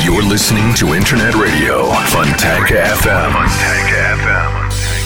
You're listening to Internet Radio Fontanka FM.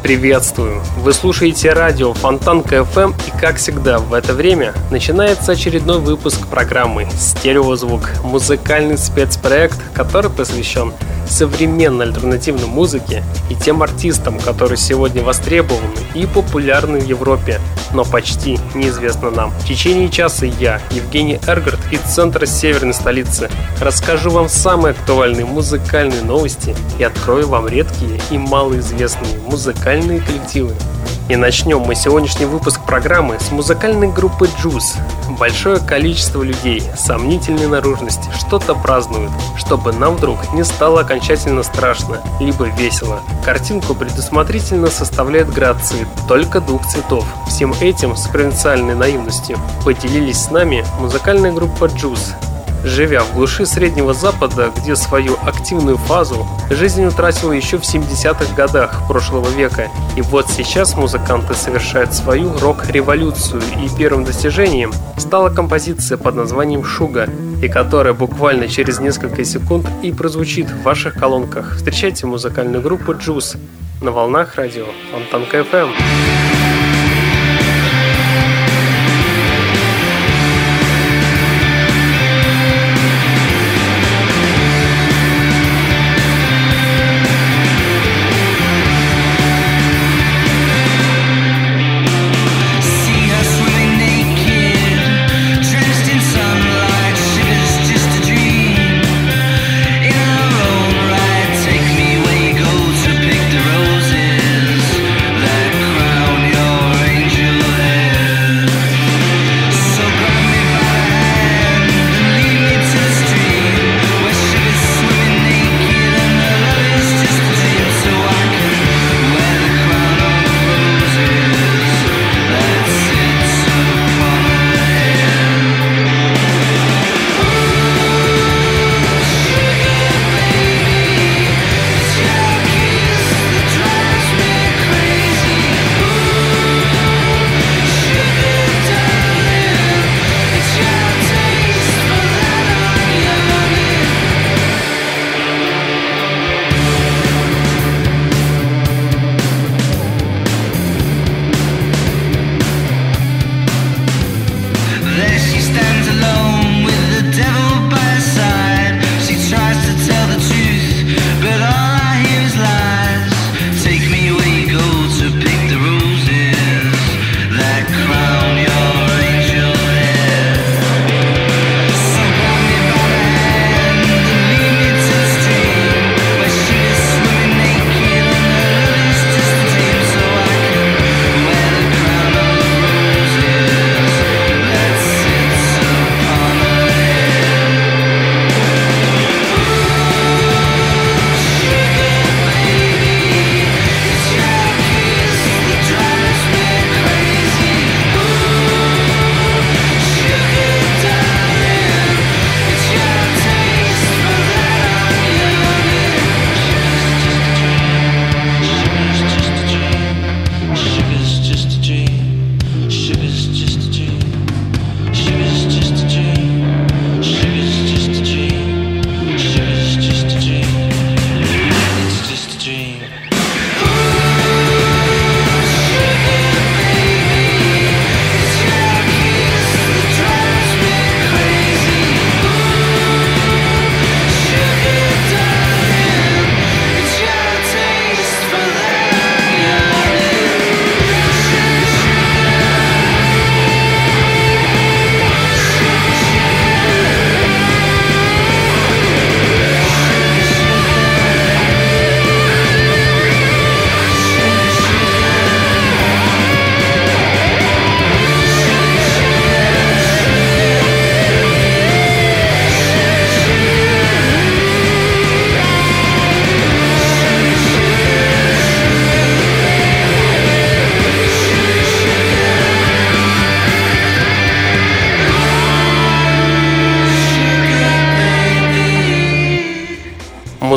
Приветствую! Вы слушаете радио Фонтанка FM, и, как всегда, в это время начинается очередной выпуск программы «Стереозвук» – музыкальный спецпроект, который посвящен современной альтернативной музыке и тем артистам, которые сегодня востребованы и популярны в Европе, но почти неизвестны нам. В течение часа я, Евгений Эргарт, из центра северной столицы, расскажу вам самые актуальные музыкальные новости и открою вам редкие и малоизвестные музыкальные коллективы. И начнем мы сегодняшний выпуск программы с музыкальной группы Juice. Большое количество людей сомнительной наружности что-то празднуют, чтобы нам вдруг не стало окончательно страшно, либо весело. Картинку предусмотрительно составляет градации только двух цветов. Всем этим с провинциальной наивностью поделились с нами музыкальная группа Juice. Живя в глуши Среднего Запада, где свою активную фазу жизнь утратила еще в 70-х годах прошлого века, и вот сейчас музыканты совершают свою рок-революцию, и первым достижением стала композиция под названием «Shuga», и которая буквально через несколько секунд и прозвучит в ваших колонках. Встречайте музыкальную группу Juice на волнах радио Фонтанка FM. Crowd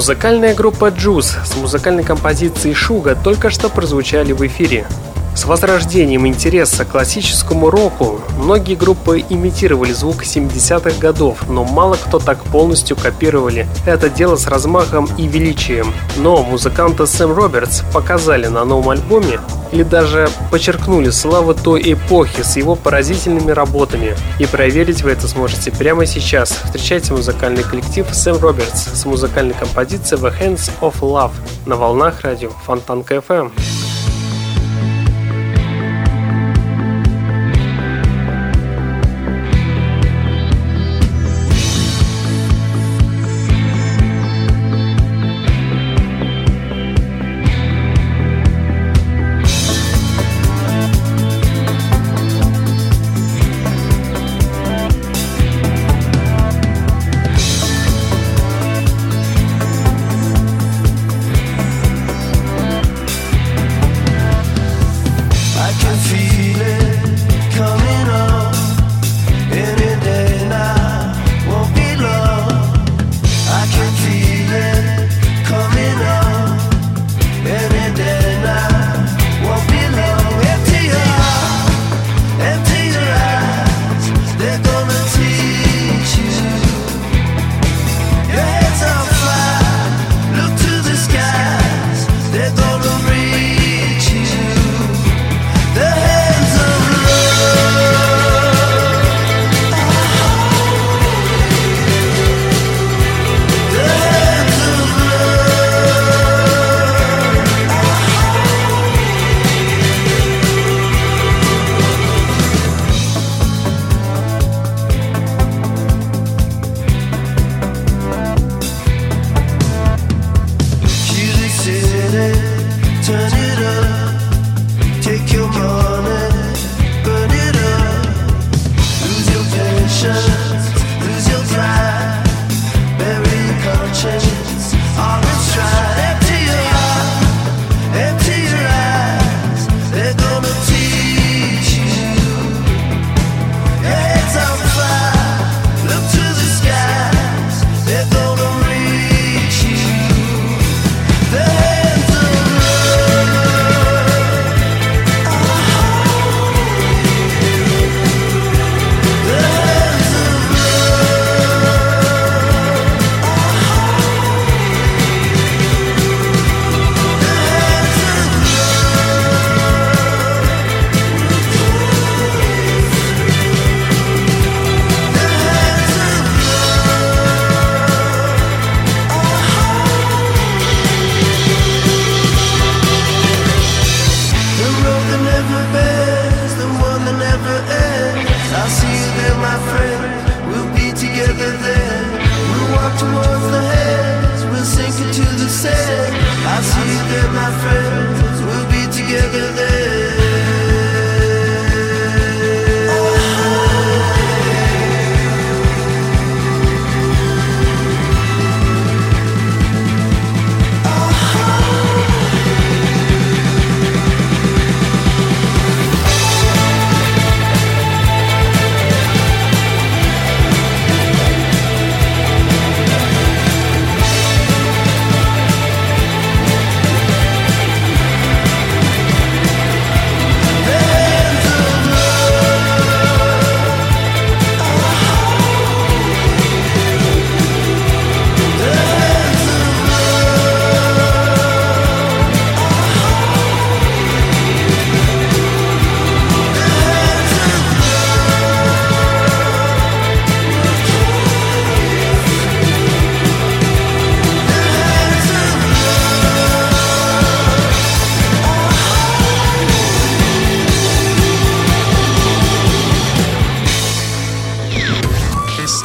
Музыкальная группа Juice с музыкальной композицией Shuga только что прозвучали в эфире. С возрождением интереса к классическому року многие группы имитировали звук 70-х годов, но мало кто так полностью копировали это дело с размахом и величием. Но музыканты Сэм Робертс показали на новом альбоме или даже подчеркнули славу той эпохи с его поразительными работами. И проверить вы это сможете прямо сейчас. Встречайте музыкальный коллектив Сэм Робертс с музыкальной композицией The Hands of Love на волнах радио Фонтанка FM.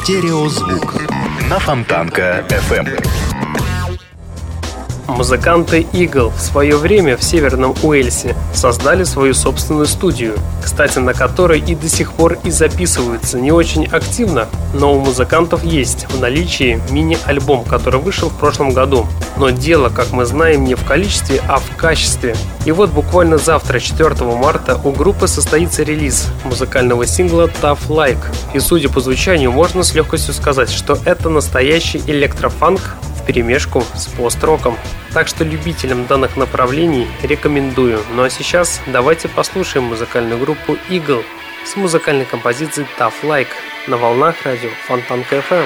Стереозвук на Фонтанка FM. Музыканты Eagle в свое время в Северном Уэльсе создали свою собственную студию, кстати, на которой и до сих пор и записываются не очень активно, но у музыкантов есть в наличии мини-альбом, который вышел в прошлом году. Но дело, как мы знаем, не в количестве, а в качестве. И вот буквально завтра, 4 марта, у группы состоится релиз музыкального сингла Tough Like. И судя по звучанию, можно с легкостью сказать, что это настоящий электрофанк в вперемешку с пост-роком. Так что любителям данных направлений рекомендую. Ну а сейчас давайте послушаем музыкальную группу Eagle с музыкальной композицией Tough Like на волнах радио Фонтанка FM.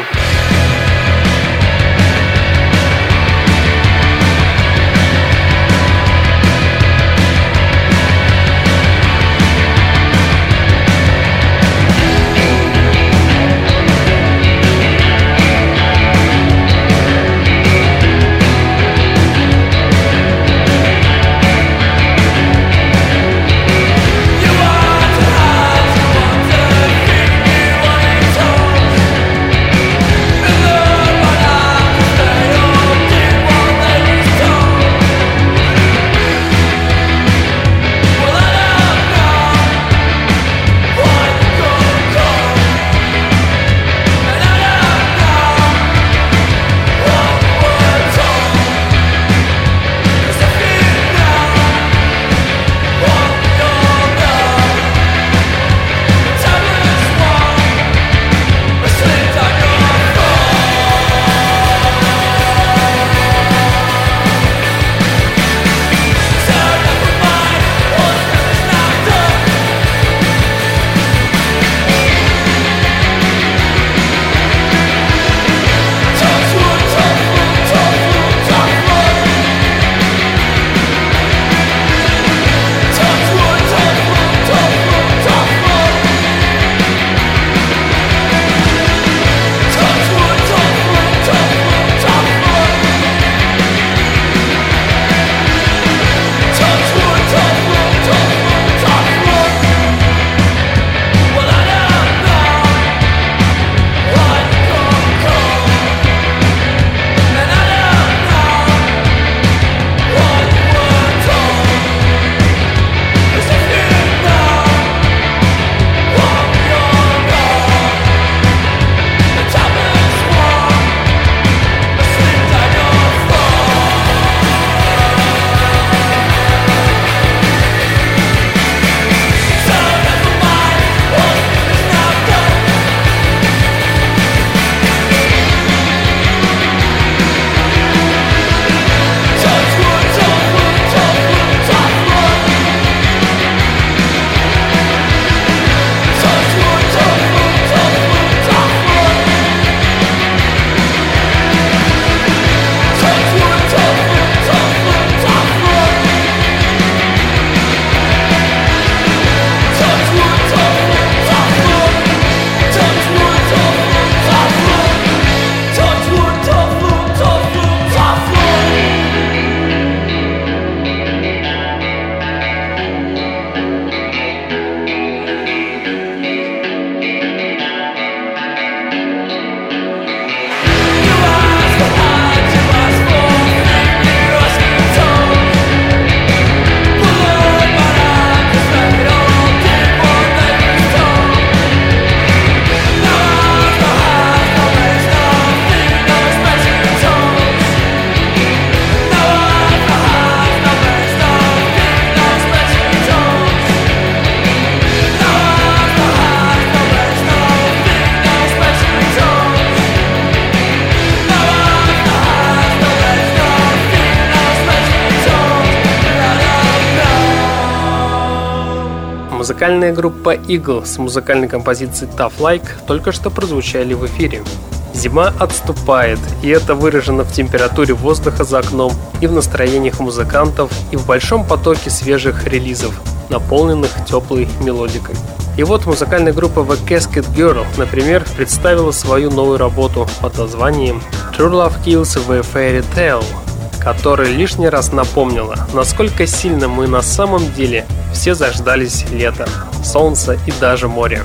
Музыкальная группа Eagle с музыкальной композицией Tough Like только что прозвучали в эфире. Зима отступает, и это выражено в температуре воздуха за окном, и в настроениях музыкантов, и в большом потоке свежих релизов, наполненных теплой мелодикой. И вот музыкальная группа The Casket Girl, например, представила свою новую работу под названием True Love Kills The Fairy Tale, которая лишний раз напомнила, насколько сильно мы на самом деле все заждались лета, солнца и даже моря.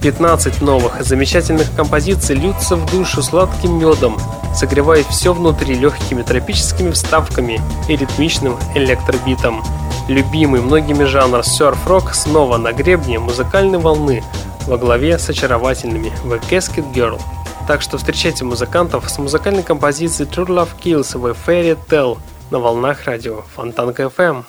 15 новых и замечательных композиций льются в душу сладким медом, согревая все внутри легкими тропическими вставками и ритмичным электробитом. Любимый многими жанр серф-рок снова на гребне музыкальной волны во главе с очаровательными The Casket Girl. Так что встречайте музыкантов с музыкальной композицией True Love Kills The Fairy Tale на волнах радио Фонтанка FM.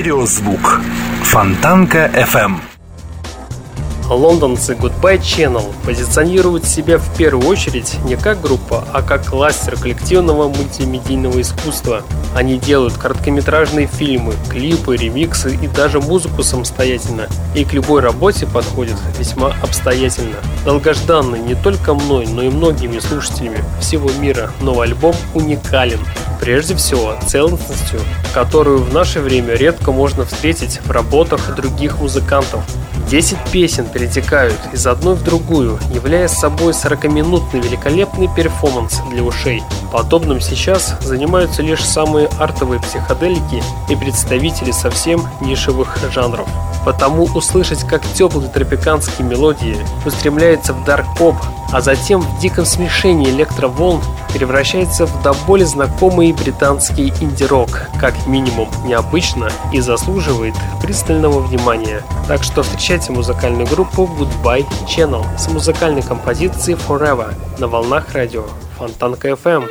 Стереозвук. Фонтанка FM. Лондонцы Goodbye Channel позиционируют себя в первую очередь не как группа, а как кластер коллективного мультимедийного искусства. Они делают короткометражные фильмы, клипы, ремиксы и даже музыку самостоятельно. И к любой работе подходят весьма обстоятельно. Долгожданный не только мной, но и многими слушателями всего мира новый альбом уникален. Прежде всего, целостностью, которую в наше время редко можно встретить в работах других музыкантов. 10 песен перетекают из одной в другую, являя собой 40-минутный великолепный перформанс для ушей. Подобным сейчас занимаются лишь самые артовые психоделики и представители совсем нишевых жанров. Потому услышать, как теплые тропиканские мелодии устремляются в дарк-поп, а затем в диком смешении электроволн превращается в до боли знакомый британский инди-рок, как минимум необычно и заслуживает пристального внимания. Так что встречайте музыкальную группу Goodbye Channel с музыкальной композицией Forever на волнах радио Фонтанка FM.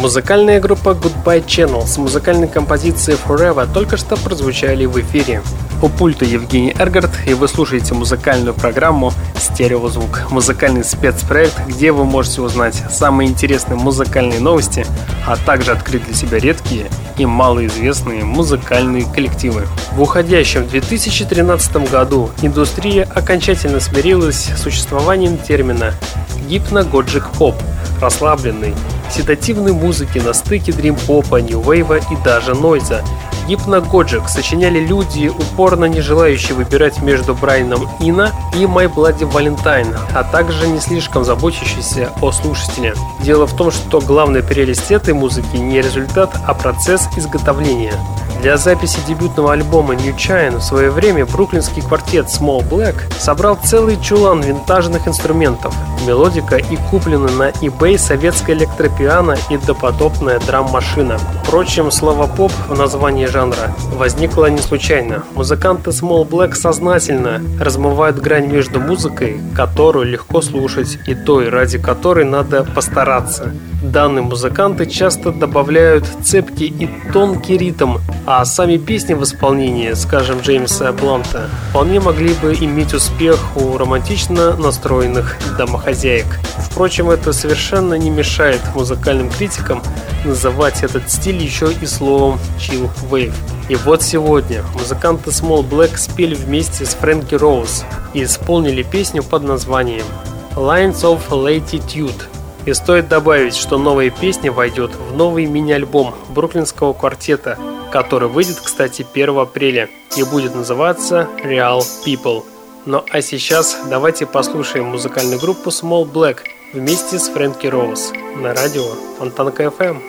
Музыкальная группа Goodbye Channel с музыкальной композицией Forever только что прозвучали в эфире. У пульта Евгений Эргарт, и вы слушаете музыкальную программу «Стереозвук» – музыкальный спецпроект, где вы можете узнать самые интересные музыкальные новости, а также открыть для себя редкие и малоизвестные музыкальные коллективы. В уходящем 2013 году индустрия окончательно смирилась с существованием термина «гипногоджик-поп», расслабленной, седативной музыки на стыке дрим-попа, нью-вейва и даже нойза. Гипногоджик сочиняли люди, упорно не желающие выбирать между Брайаном Ина и My Bloody Valentine, а также не слишком заботящиеся о слушателе. Дело в том, что главная прелесть этой музыки не результат, а процесс изготовления. Для записи дебютного альбома New China в свое время бруклинский квартет Small Black собрал целый чулан винтажных инструментов. Мелодика и купленная на eBay советская электропиано и допотопная драм-машина. Впрочем, слово «поп» в названии жанра возникло не случайно. Музыканты Small Black сознательно размывают грань между музыкой, которую легко слушать, и той, ради которой надо постараться. Данные музыканты часто добавляют цепкий и тонкий ритм, а сами песни в исполнении, скажем, Джеймса Бланта, вполне могли бы иметь успех у романтично настроенных домохозяек. Впрочем, это совершенно не мешает музыкальным критикам называть этот стиль еще и словом «chill wave». И вот сегодня музыканты Small Black спели вместе с Frankie Rose и исполнили песню под названием «Lines of Latitude». И стоит добавить, что новая песня войдет в новый мини-альбом бруклинского квартета, который выйдет, кстати, 1 апреля и будет называться Real People. Ну а сейчас давайте послушаем музыкальную группу Small Black вместе с Фрэнки Роуз на радио Фонтанка FM.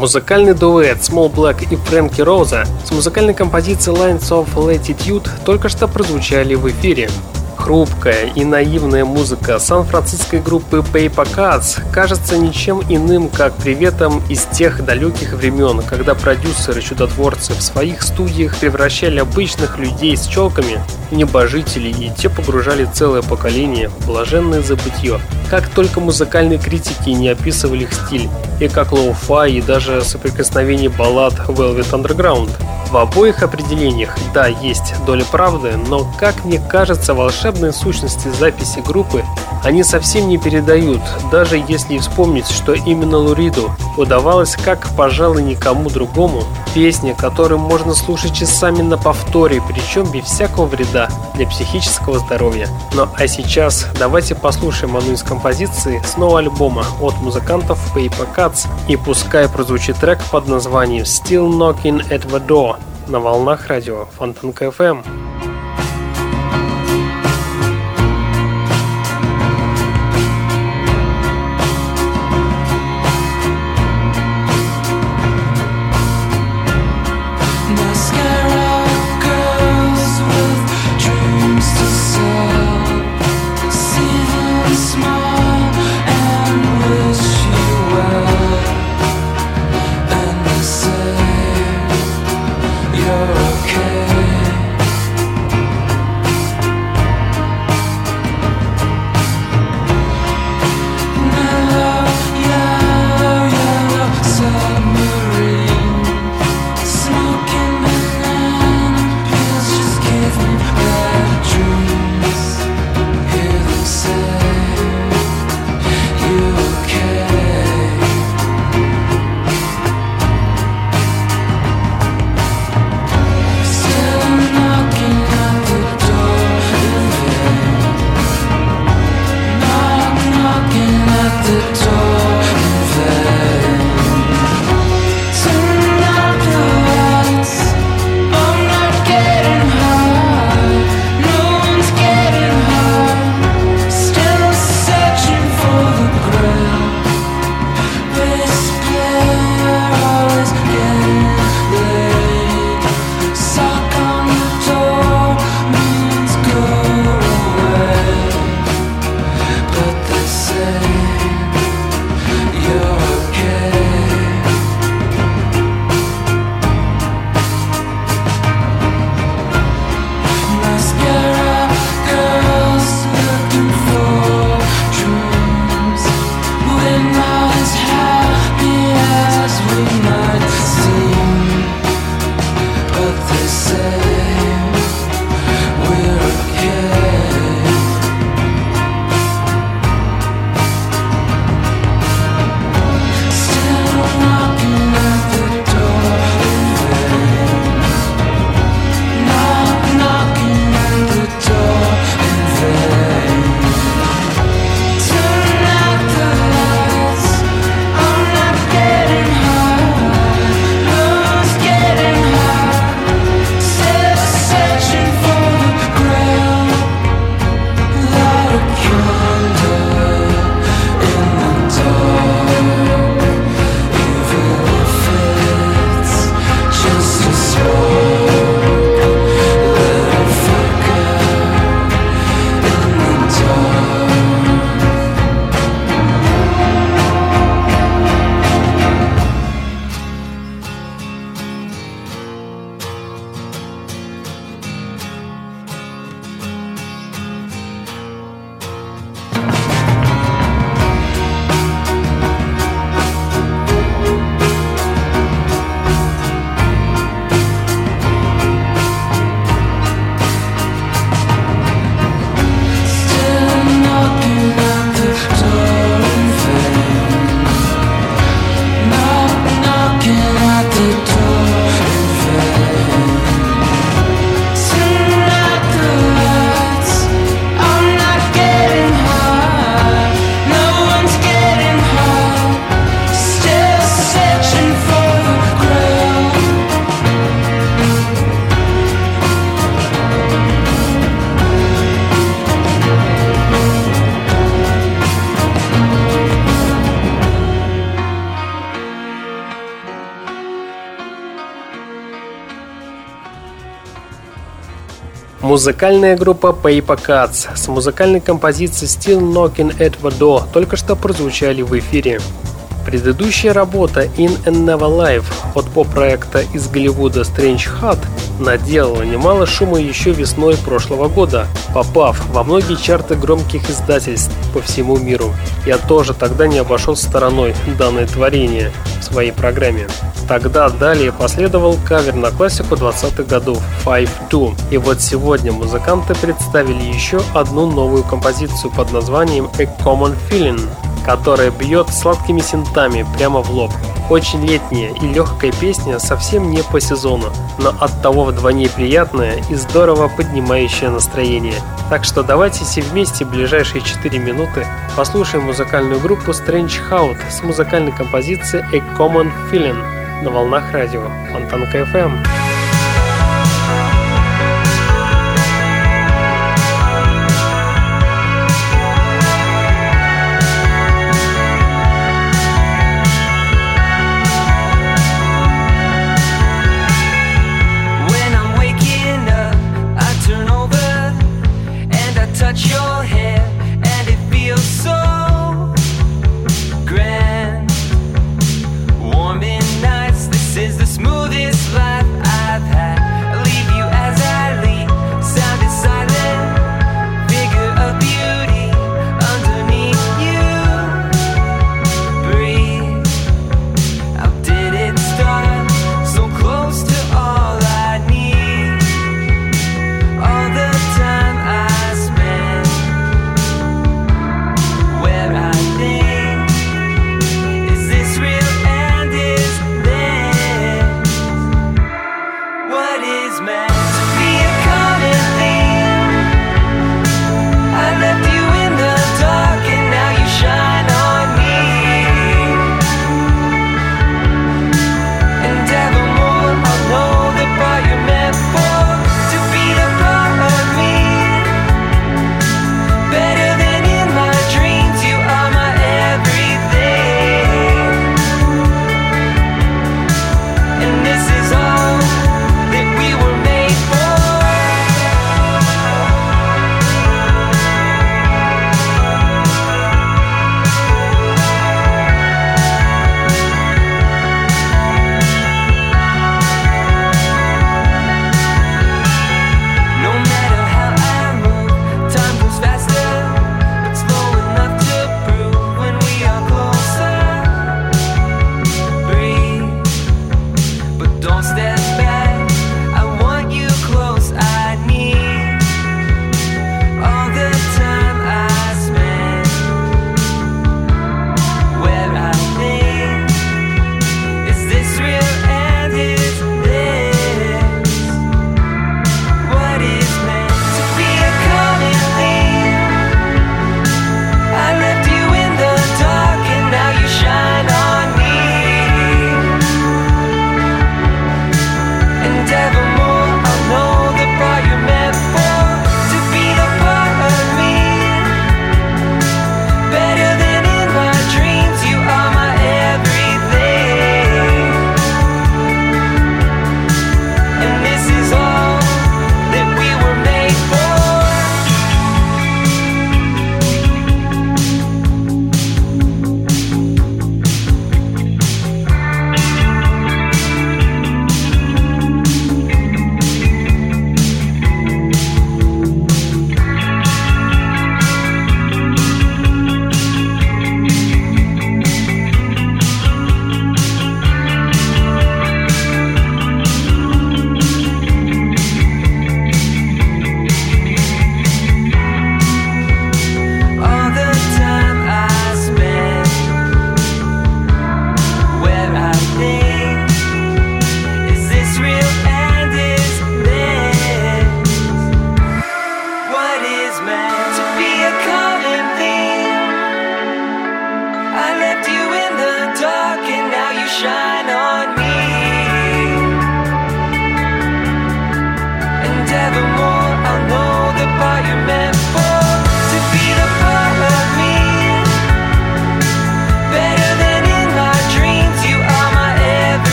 Музыкальный дуэт Small Black и Frankie Rose с музыкальной композицией Lines of Latitude только что прозвучали в эфире. Хрупкая и наивная музыка сан-франциской группы Paper Cuts кажется ничем иным, как приветом из тех далеких времен, когда продюсеры-чудотворцы в своих студиях превращали обычных людей с челками в небожителей, и те погружали целое поколение в блаженное забытье. Как только музыкальные критики не описывали их стиль, и как лоу-фай, и даже соприкосновение баллад Velvet Underground. В обоих определениях, да, есть доля правды, но, как мне кажется, волшебные сущности записи группы они совсем не передают, даже если вспомнить, что именно Луриду удавалось, как, пожалуй, никому другому, песня, которую можно слушать часами на повторе, причем без всякого вреда для психического здоровья. Ну а сейчас давайте послушаем одну из композиций с нового альбома от музыкантов Paper Cuts, и пускай прозвучит трек под названием Still Knocking at the Door на волнах радио Фонтанка FM. Okay. Музыкальная группа Paper Cuts с музыкальной композицией Still Knocking at the Door только что прозвучали в эфире. Предыдущая работа In and Never Live от поп-проекта из Голливуда Strange Heart наделала немало шума еще весной прошлого года, попав во многие чарты громких издательств по всему миру. Я тоже тогда не обошел стороной данное творение в своей программе. Тогда далее последовал кавер на классику 20-х годов Five Two. И вот сегодня музыканты представили еще одну новую композицию под названием A Common Feeling, которая бьет сладкими синтами прямо в лоб. Очень летняя и легкая песня, совсем не по сезону, но оттого вдвойне приятная и здорово поднимающая настроение. Так что давайте все вместе в ближайшие 4 минуты послушаем музыкальную группу Strange Heart с музыкальной композицией A Common Feeling на волнах радио Фонтанка FM. This life I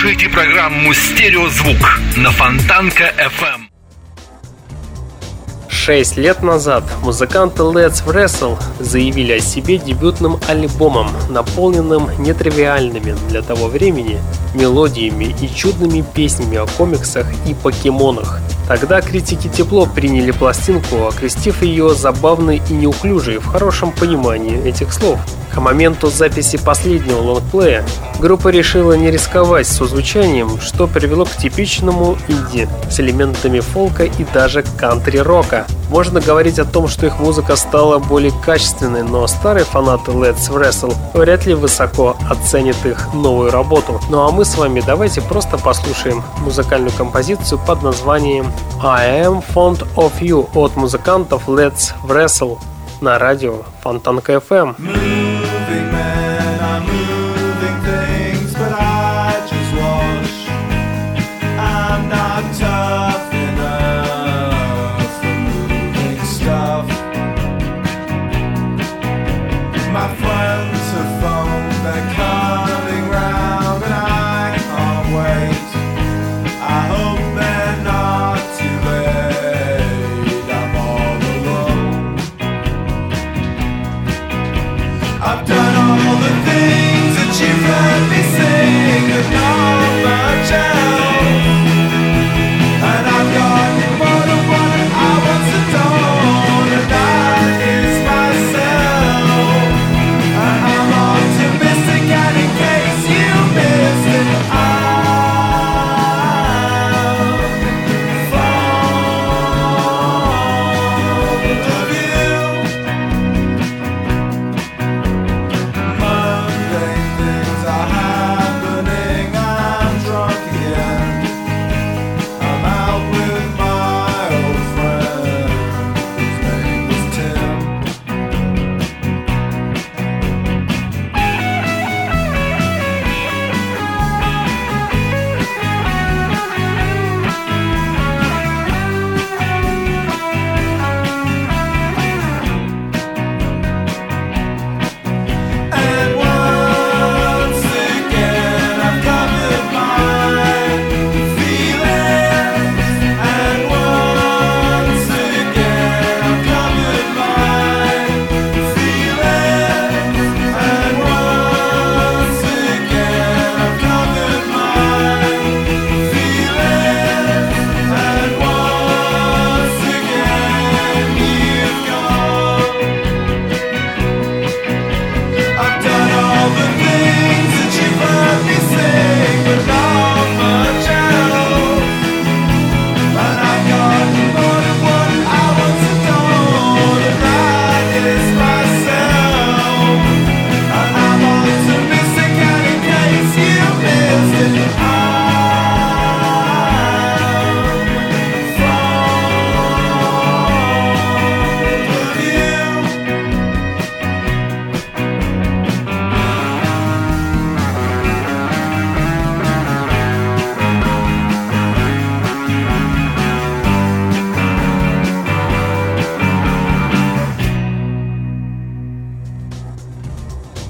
слушаете программу «Стереозвук» на Фонтанка FM. 6 лет назад музыканты Let's Wrestle заявили о себе дебютным альбомом, наполненным нетривиальными для того времени мелодиями и чудными песнями о комиксах и покемонах. Тогда критики тепло приняли пластинку, окрестив ее забавной и неуклюжей в хорошем понимании этих слов. К моменту записи последнего лонгплея группа решила не рисковать со звучанием, что привело к типичному инди с элементами фолка и даже кантри-рока. Можно говорить о том, что их музыка стала более качественной, но старые фанаты Let's Wrestle вряд ли высоко оценят их новую работу. Ну а мы с вами давайте просто послушаем музыкальную композицию под названием I am fond of you от музыкантов Let's Wrestle на радио Фонтанка FM.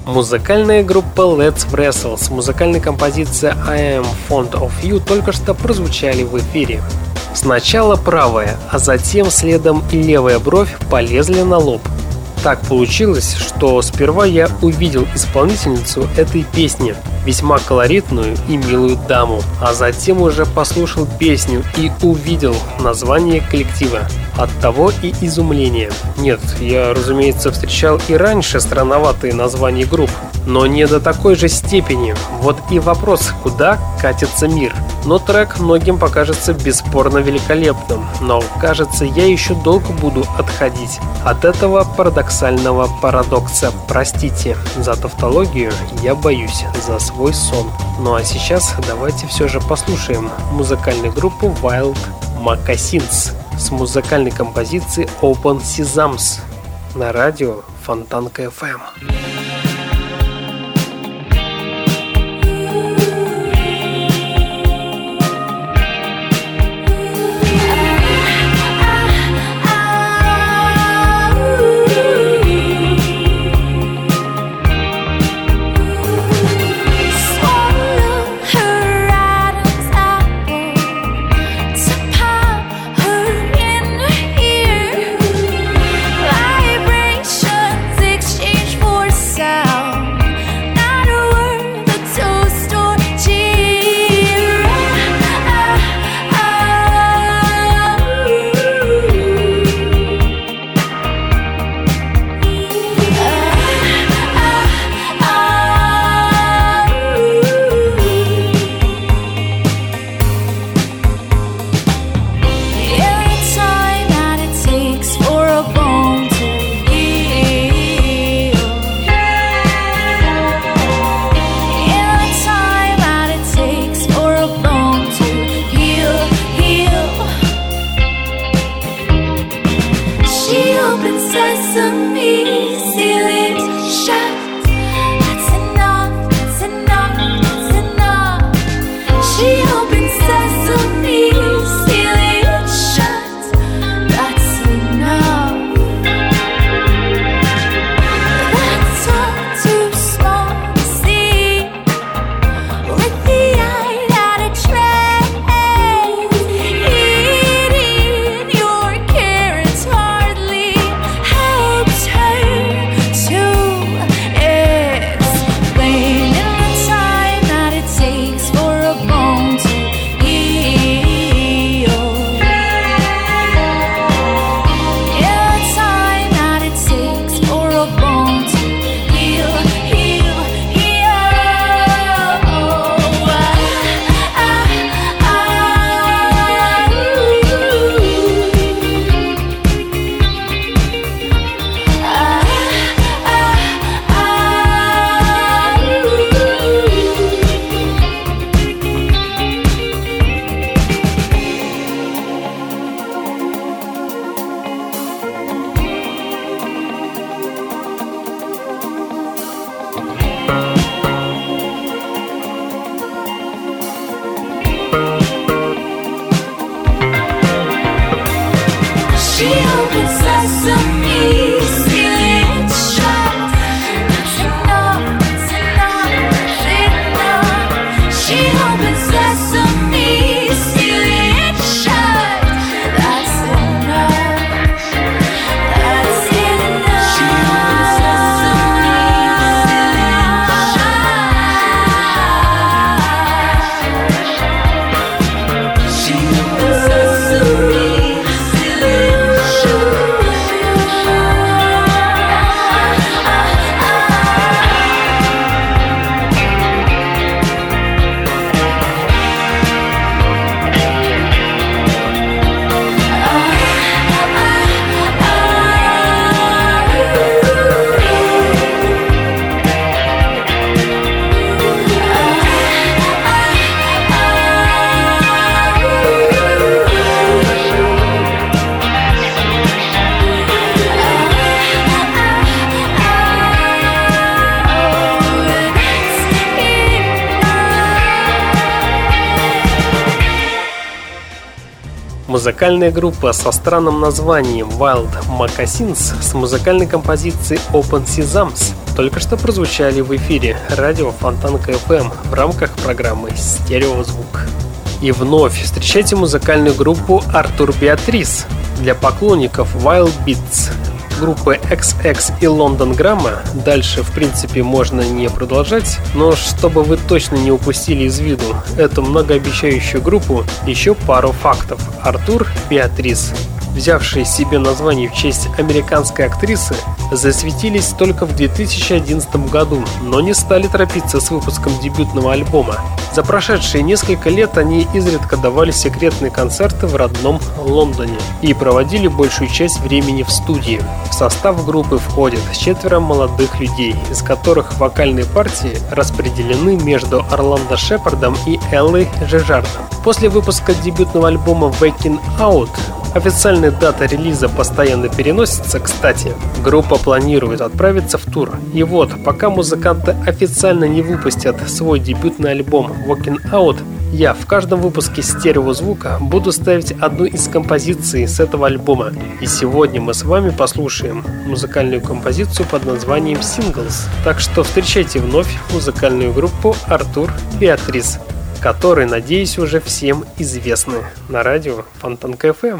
Музыкальная группа Let's Wrestle с музыкальной композицией I am fond of you только что прозвучали в эфире. Сначала правая, а затем следом и левая бровь полезли на лоб. Так получилось, что сперва я увидел исполнительницу этой песни, весьма колоритную и милую даму, а затем уже послушал песню и увидел название коллектива. Оттого и изумление. Нет, я, разумеется, встречал и раньше странноватые названия групп, но не до такой же степени. Вот и вопрос, куда катится мир. Но трек многим покажется бесспорно великолепным, но, кажется, я еще долго буду отходить от этого парадоксального парадокса. Простите за тавтологию, я боюсь за свой сон. Ну а сейчас давайте все же послушаем музыкальную группу Wild Moccasins с музыкальной композицией Open Sesames на радио Фонтанка FM. Музыкальная группа со странным названием Wild Moccasins с музыкальной композицией Open Sesames только что прозвучали в эфире радио Фонтанка FM в рамках программы «Стереозвук». И вновь встречайте музыкальную группу Arthur Beatrice для поклонников Wild Beats. Группы XX и London Grammar. Дальше, в принципе, можно не продолжать, но чтобы вы точно не упустили из виду эту многообещающую группу, еще пару фактов. Arthur Beatrice, взявшие себе название в честь американской актрисы, засветились только в 2011 году, но не стали торопиться с выпуском дебютного альбома. За прошедшие несколько лет они изредка давали секретные концерты в родном Лондоне и проводили большую часть времени в студии. В состав группы входит 4 молодых людей, из которых вокальные партии распределены между Орландо Шепардом и Эллой Жижардом. После выпуска дебютного альбома Waking Out официальная дата релиза постоянно переносится, кстати. Группа планирует отправиться в тур. И вот, пока музыканты официально не выпустят свой дебютный альбом Waking Out, я в каждом выпуске «Стереозвука» буду ставить одну из композиций с этого альбома. И сегодня мы с вами послушаем музыкальную композицию под названием «Singles». Так что встречайте вновь музыкальную группу Arthur Beatrice, которые, надеюсь, уже всем известны на радио Фонтанка FM.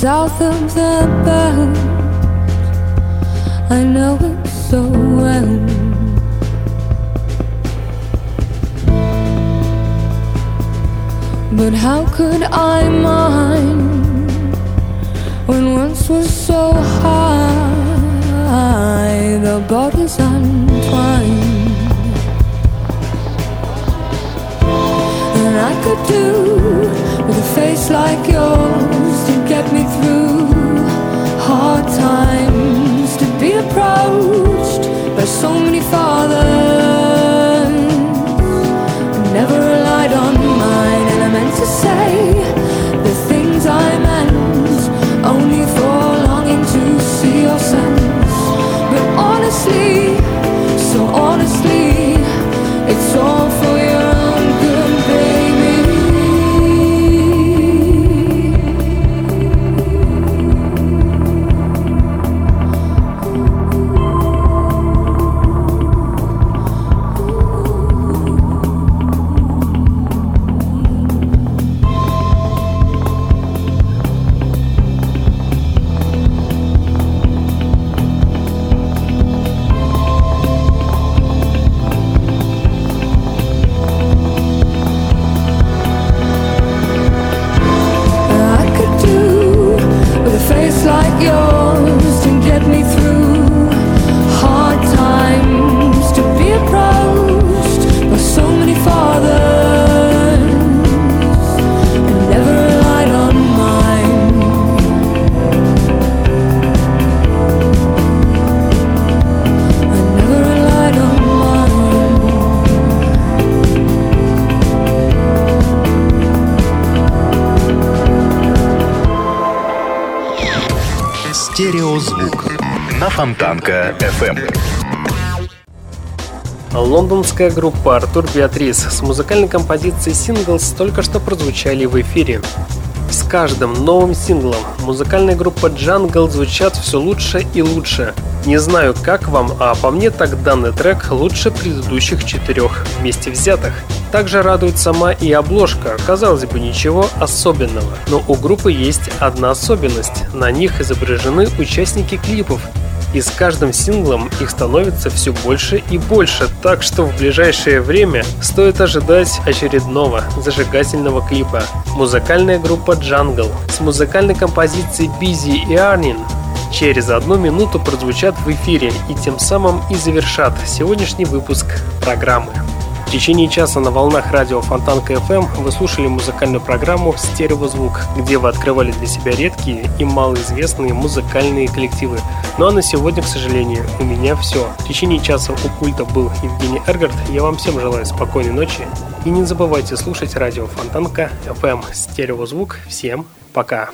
South of the bound, I know it so well. But how could I mind when once was so high? The borders untwined, and I could do with a face like yours. Get me through hard times, to be approached by so many fathers, Стереозвук на Фонтанка FM. Лондонская группа Arthur Beatrice с музыкальной композицией Singles только что прозвучали в эфире. С каждым новым синглом музыкальная группа Jungle звучат все лучше и лучше. Не знаю, как вам, а по мне так данный трек лучше предыдущих 4 вместе взятых. Также радует сама и обложка, казалось бы, ничего особенного. Но у группы есть одна особенность, на них изображены участники клипов. И с каждым синглом их становится все больше и больше, так что в ближайшее время стоит ожидать очередного зажигательного клипа. Музыкальная группа Jungle с музыкальной композицией Busy и Earning через 1 минуту прозвучат в эфире и тем самым и завершат сегодняшний выпуск программы. В течение часа на волнах радио Фонтанка FM вы слушали музыкальную программу «Стереозвук», где вы открывали для себя редкие и малоизвестные музыкальные коллективы. Ну а на сегодня, к сожалению, у меня все. В течение часа у пульта был Евгений Эргарт. Я вам всем желаю спокойной ночи. И не забывайте слушать радио Фонтанка FM «Стереозвук». Всем пока!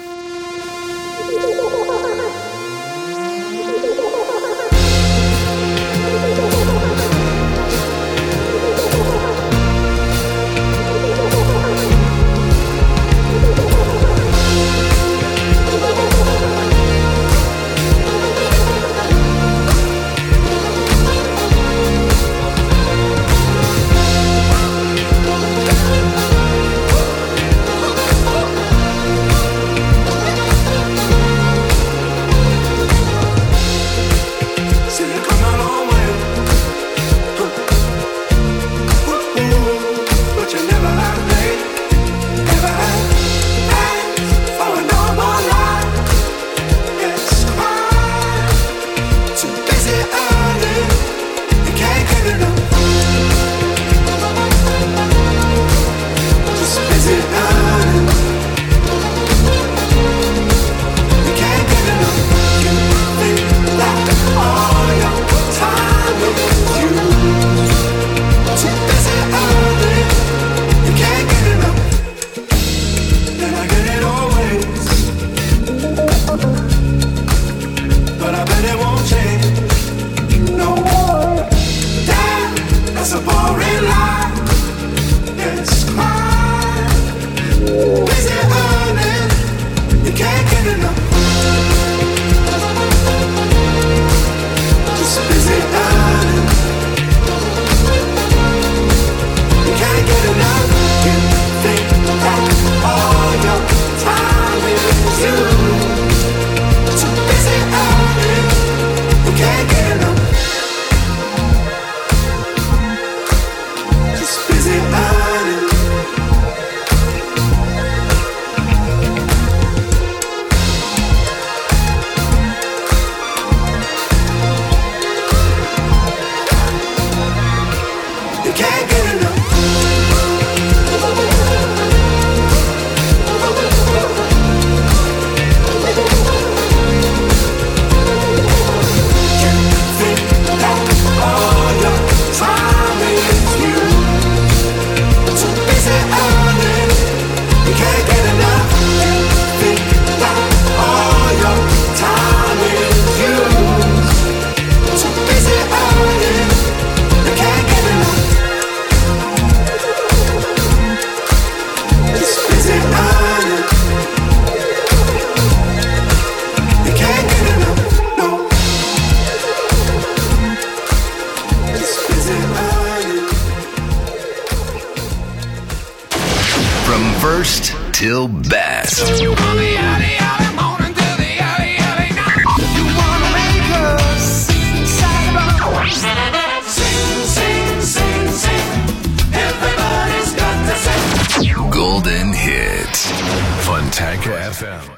Fontanka FM.